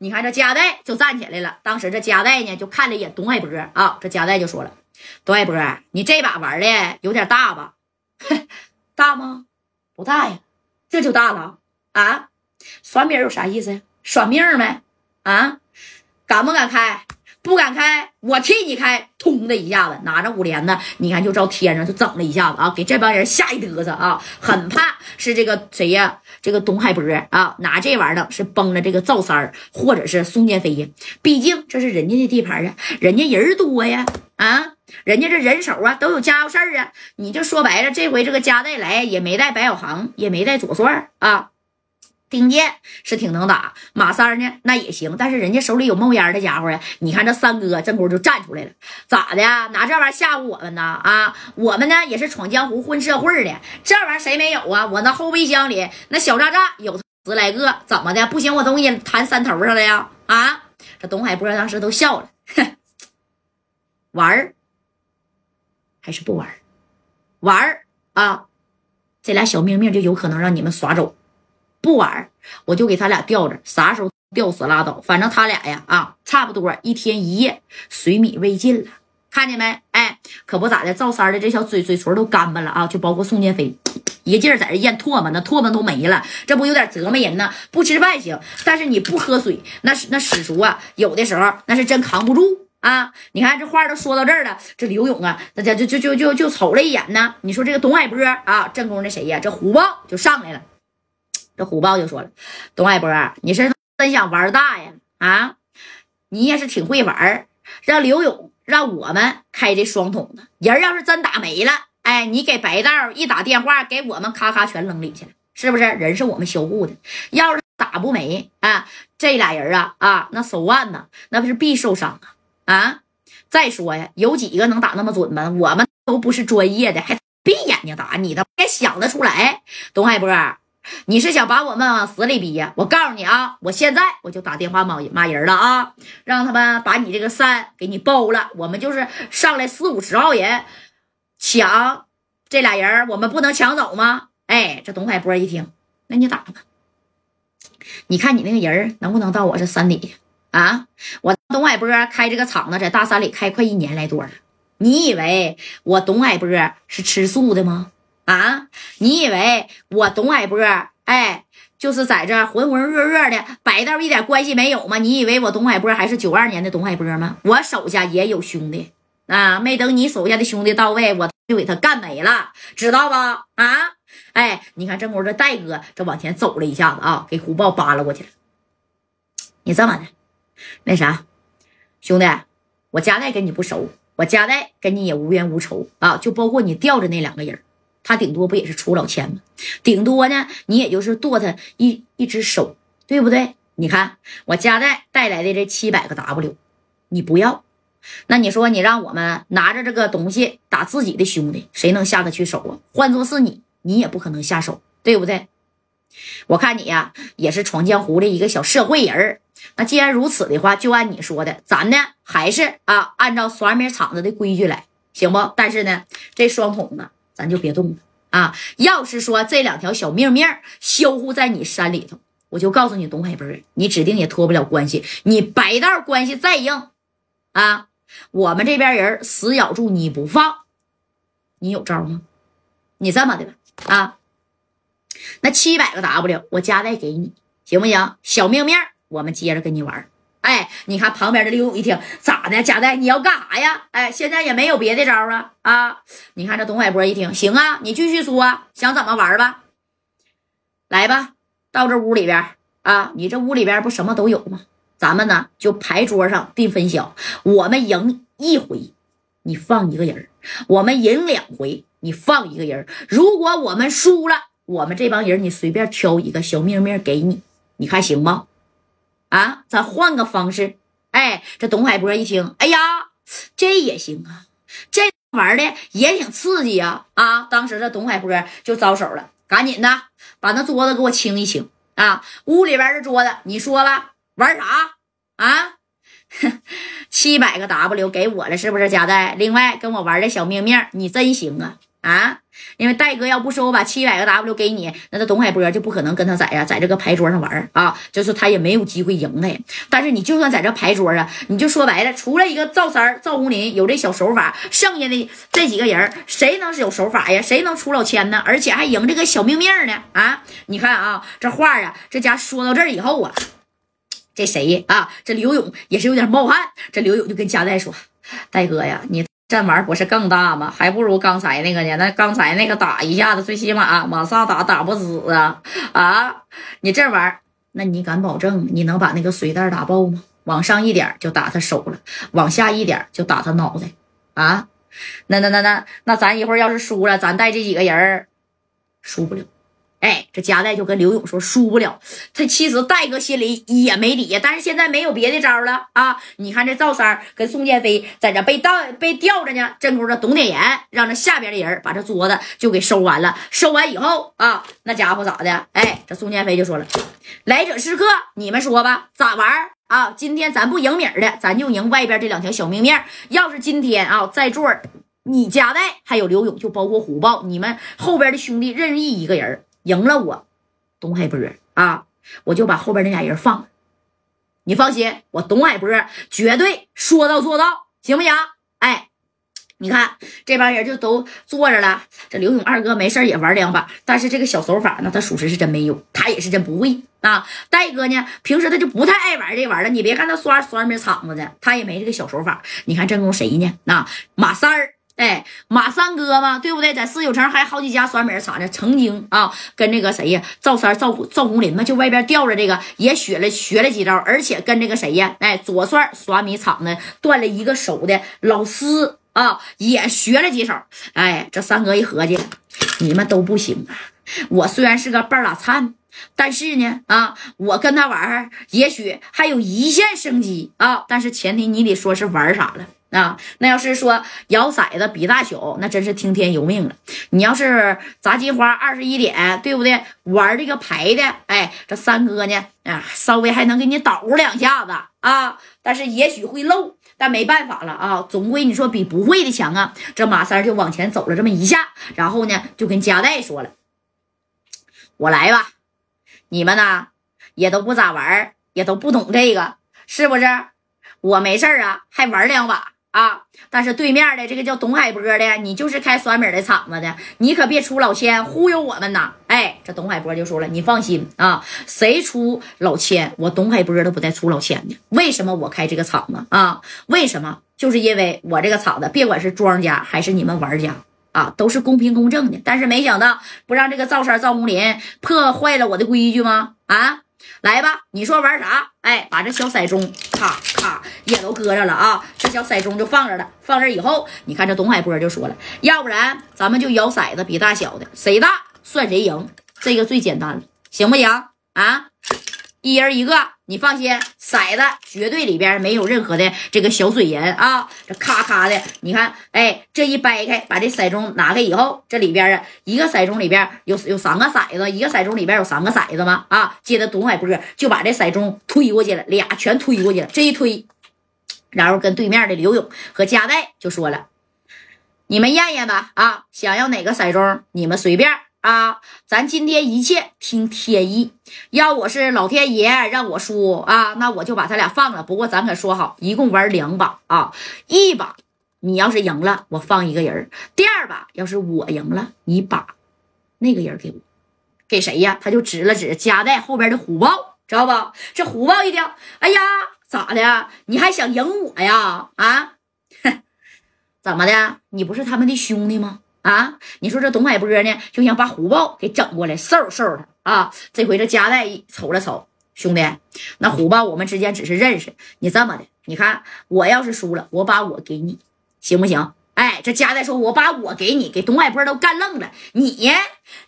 你看这加代就站起来了，当时这加代呢就看了一眼董海波啊，这加代就说了，董海波，你这把玩的有点大吧？大吗？不大呀，这就大了啊！算命有啥意思呀？算命呗啊！敢不敢开？不敢开，我替你开！通的一下子，拿着五连呢，你看就照天上就整了一下子啊，给这帮人吓一嘚瑟啊！很怕是这个谁呀？这个董海波啊，拿这玩意儿呢是崩了这个赵三儿或者是宋建飞呀，毕竟这是人家的地盘啊，人家人多呀啊！人家这人手啊都有家伙事儿啊，你就说白了，这回这个家带来也没带白小航，也没带左帅啊。丁健是挺能打，马三呢那也行，但是人家手里有冒烟的家伙呀。你看这三哥这会儿就站出来了，咋的呀？拿这玩意儿吓唬我们呢啊？我们呢也是闯江湖混社会的，这玩意儿谁没有啊？我那后备箱里那小渣渣有10来个，怎么的不行？我东西弹山头上了呀啊！这董海波当时都笑了，玩儿还是不玩？玩啊，这俩小命就有可能让你们耍走。不玩我就给他俩吊着，啥时候吊死拉倒。反正他俩呀啊，差不多1天1夜水米未进了，看见没？哎，可不咋的，赵三的这小嘴唇都干巴了啊，就包括宋建飞一劲儿在这咽唾沫，那唾沫都没了，这不有点折磨人呢？不吃饭行，但是你不喝水，那史叔啊，有的时候那是真扛不住。啊，你看这话都说到这儿了，这刘勇啊，那就瞅了一眼呢。你说这个董海波啊，正宫这谁呀？这虎豹就上来了。这虎豹就说了：“董海波，你是真想玩大呀？啊，你也是挺会玩，让刘勇让我们开这双筒的人，要是真打没了，哎，你给白道一打电话，给我们咔咔全扔里去了，是不是？人是我们销户的，要是打不没啊，这俩人啊，那手腕呢，那不是必受伤啊。”啊，再说呀，有几个能打那么准吗？我们都不是专业的，还闭眼睛打，你都别想得出来。董海波，你是想把我们往死里逼呀？我告诉你啊，我现在我就打电话骂人了啊，让他们把你这个山给你包了。我们就是上来40-50号人抢这俩人，我们不能抢走吗？哎，这董海波一听，那你打吧，你看你那个人能不能到我这山底下啊？我董海波开这个厂子在大山里开快1年来多了，你以为我董海波是吃素的吗？啊，你以为我董海波哎就是在这浑浑噩噩的白道一点关系没有吗？你以为我董海波还是92年的董海波吗？我手下也有兄弟啊，没等你手下的兄弟到位，我就给他干没了，知道吧？啊，哎，你看这功夫这戴哥这往前走了一下子啊，给虎豹扒拉过去了。你这么的，那啥。兄弟，我家代跟你不熟，我家代跟你也无冤无仇啊，就包括你吊着那两个人，他顶多不也是出老千吗？顶多呢，你也就是剁他一只手，对不对？你看我家代带来的这700个W， 你不要，那你说你让我们拿着这个东西打自己的兄弟，谁能下得去手啊？换作是你，你也不可能下手，对不对？我看你呀，也是闯江湖的一个小社会人。那既然如此的话，就按你说的，咱呢还是啊按照耍米厂子的规矩来，行不？但是呢，这双筒呢，咱就别动了啊！要是说这两条小命销户在你山里头，我就告诉你，董海波，你指定也脱不了关系。你白道关系再硬啊，我们这边人死咬住你不放，你有招吗？你这么的吧啊，那700个W 我加代给你，行不行？小命。我们接着跟你玩，哎，你看旁边的刘勇一听，咋的，贾代你要干啥呀？哎，现在也没有别的招了啊！你看这董海波一听，行啊，你继续说啊，想怎么玩吧，来吧，到这屋里边啊，你这屋里边不什么都有吗？咱们呢就牌桌上定分晓，我们赢1回，你放1个人；我们赢2回，你放1个人。如果我们输了，我们这帮人你随便挑一个小命给你，你看行吗？啊，咱换个方式。哎，这董海波一听，哎呀，这也行啊，这玩的也挺刺激啊！啊，当时这董海波就招手了，赶紧的把那桌子给我清一清啊！屋里边的桌子，你说吧，玩啥啊？700个W 给我了，是不是，贾代？另外跟我玩的小命，你真行啊！啊，因为戴哥要不说我把700个 W 给你，那董海波就不可能跟他在这个牌桌上玩啊，就是他也没有机会赢他。但是你就算在这牌桌上，你就说白了，除了一个赵三赵红林有这小手法，剩下的这几个人谁能是有手法呀？谁能出老千呢？而且还赢这个小命命呢？啊，你看啊，这话啊，这家说到这儿以后啊，这谁啊？这刘勇也是有点冒汗。这刘勇就跟加代说：“戴哥呀，你这玩意儿不是更大吗？还不如刚才那个呢。那刚才那个打一下子，最起码往上打不死啊！啊，你这玩意儿，那你敢保证你能把那个水袋打爆吗？往上一点就打他手了，往下一点就打他脑袋啊！那咱一会儿要是输了，咱带这几个人输不了。”哎，这加代就跟刘勇说输不了，他其实戴哥心里也没底，但是现在没有别的招了啊！你看这赵三跟宋建飞在这被吊着呢，这功夫董典言让这下边的人把这桌子就给收完了，收完以后啊，那家伙咋的？哎，这宋建飞就说了，来者是客，你们说吧，咋玩？啊，今天咱不赢米儿的，咱就赢外边这两条小命命。要是今天啊，在座你加代还有刘勇，就包括虎豹，你们后边的兄弟任意一个人赢了我董海波啊，我就把后边那俩人放了。你放心，我董海波绝对说到做到，行不行？哎，你看这帮人就都坐着了。这刘勇二哥没事也玩两把，但是这个小手法呢，他属实是真没有，他也是真不会啊。戴哥呢，平时他就不太爱玩这玩意儿了。你别看他刷没场子的，他也没这个小手法。你看正宫谁呢？啊，马三儿。哎，马三哥嘛，对不对？在四九城还好几家酸米厂呢，曾经啊，跟这个谁呀，赵三、赵红林嘛，就外边吊着这个也学了几招，而且跟这个谁呀，哎，左帅刷米厂呢断了一个手的老师啊，也学了几手。哎，这三哥一合计，你们都不行啊！我虽然是个半拉灿，但是呢，啊，我跟他玩，也许还有一线生机啊。但是前提你得说是玩啥了。啊，那要是说摇骰子比大小，那真是听天由命了。你要是砸金花21点，对不对？玩这个牌的，哎，这三哥呢，啊，稍微还能给你捣鼓两下子啊，但是也许会漏，但没办法了啊，总归你说比不会的强啊。这马三就往前走了这么一下，然后呢，就跟加代说了：“我来吧，你们呢也都不咋玩，也都不懂这个，是不是？我没事啊，还玩两把。”啊！但是对面的这个叫董海波的，你就是开酸米的场子的，你可别出老千忽悠我们呐！哎，这董海波就说了，你放心啊，谁出老千，我董海波都不带出老千的。为什么我开这个场子啊？为什么？就是因为我这个场子，别管是庄家还是你们玩家啊，都是公平公正的。但是没想到，不让这个赵三、赵红林破坏了我的规矩吗？啊！来吧，你说玩啥？哎，把这小骰盅咔咔也都搁着了啊，这小骰盅就放着了。放这以后，你看这董海波就说了，要不然咱们就摇骰子比大小的，谁大算谁赢，这个最简单了，行不行啊？一人一个，你放心，骰子绝对里边没有任何的这个小嘴盐啊。这咔咔的，你看，哎，这一掰开，把这骰盅拿开以后，这里边啊，一个骰盅里边有三个骰子，一个骰盅里边有三个骰子吗？啊，接着董海波就把这骰盅推过去了，俩全推过去了，这一推，然后跟对面的刘勇和加代就说了，你们验验吧啊，想要哪个骰盅你们随便。啊，咱今天一切听天意，要我是老天爷让我输啊，那我就把他俩放了。不过咱可说好，一共玩两把啊，一把你要是赢了，我放一个人；第二把要是我赢了，你把那个人给我。给谁呀？他就指了指加代后边的虎豹，知道不？这虎豹一听，哎呀，咋的？你还想赢我呀？啊，怎么的？你不是他们的兄弟吗？啊！你说这董海波呢，就想把虎豹给整过来，嗖嗖的啊！这回这加代瞅了瞅，兄弟，那虎豹我们之间只是认识，你这么的，你看我要是输了，我把我给你，行不行？哎，这加代说，我把我给你，给董海波都干愣了。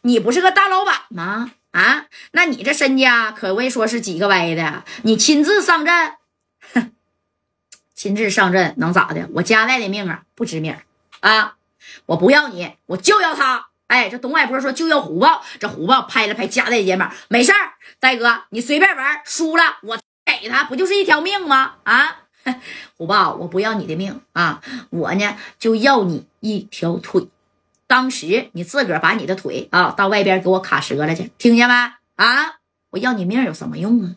你不是个大老板吗？啊，那你这身家可谓说是几个歪的，你亲自上阵，哼，亲自上阵能咋的？我加代的命啊，不值命啊！我不要你，我就要他。哎，这董海波说就要虎豹，这虎豹拍了拍加代肩膀，没事儿，戴哥你随便玩，输了我给他，不就是一条命吗？啊，虎豹，我不要你的命啊，我呢就要你一条腿。当时你自个儿把你的腿啊到外边给我卡折了去，听见没啊？我要你命有什么用啊？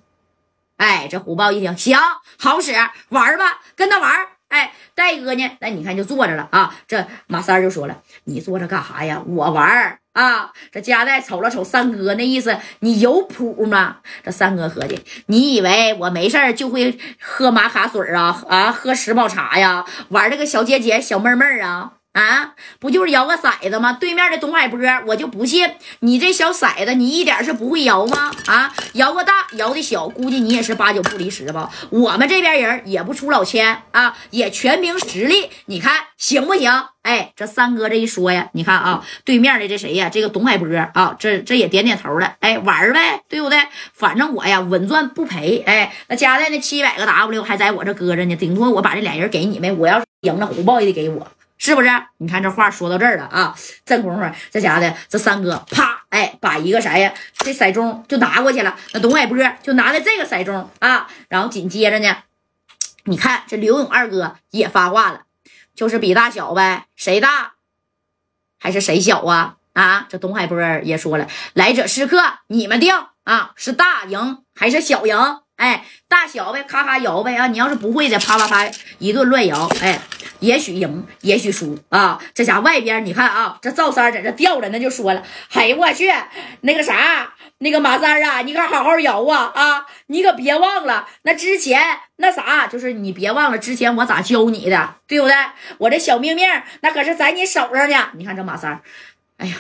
哎，这虎豹一听，行，好使，玩吧，跟他玩。哎，戴哥呢？那你看就坐着了啊。这马三就说了：“你坐着干啥呀？我玩啊！”这加代瞅了瞅三哥，那意思你有谱吗？这三哥合计：“你以为我没事就会喝玛卡水啊？啊，喝石宝茶呀？玩这个小姐姐、小妹妹啊？啊，不就是摇个骰子吗？对面的董海波，我就不信你这小骰子，你一点是不会摇吗？啊，摇个大，摇的小，估计你也是八九不离十吧。我们这边人也不出老千啊，也全凭实力，你看行不行？哎，这三哥这一说呀，你看啊，对面的这谁呀？这个董海波啊，这也点点头了。哎，玩呗，对不对？反正我呀稳赚不赔。哎，那加在那700个 W 还在我这搁着呢，顶多我把这俩人给你们，我要是赢了，虎豹也得给我。”是不是？你看这话说到这儿了啊，这功夫这家的这三哥啪，哎，把一个啥呀，这骰盅就拿过去了。那董海波就拿着这个骰盅啊，然后紧接着呢，你看这刘勇二哥也发话了，就是比大小呗，谁大还是谁小啊？啊，这董海波也说了，来者是客，你们定啊，是大赢还是小赢？哎，大小呗，咔咔摇呗啊！你要是不会的，啪啪啪一顿乱摇，哎。也许赢，也许输啊！这家外边你看啊，这赵三在这吊着，那就说了：“哎呦我去，那个啥，那个马三啊，你可好好摇啊啊！你可别忘了，那之前那啥，就是你别忘了之前我咋教你的，对不对？我这小命那可是在你手上呢。你看这马三，哎呀，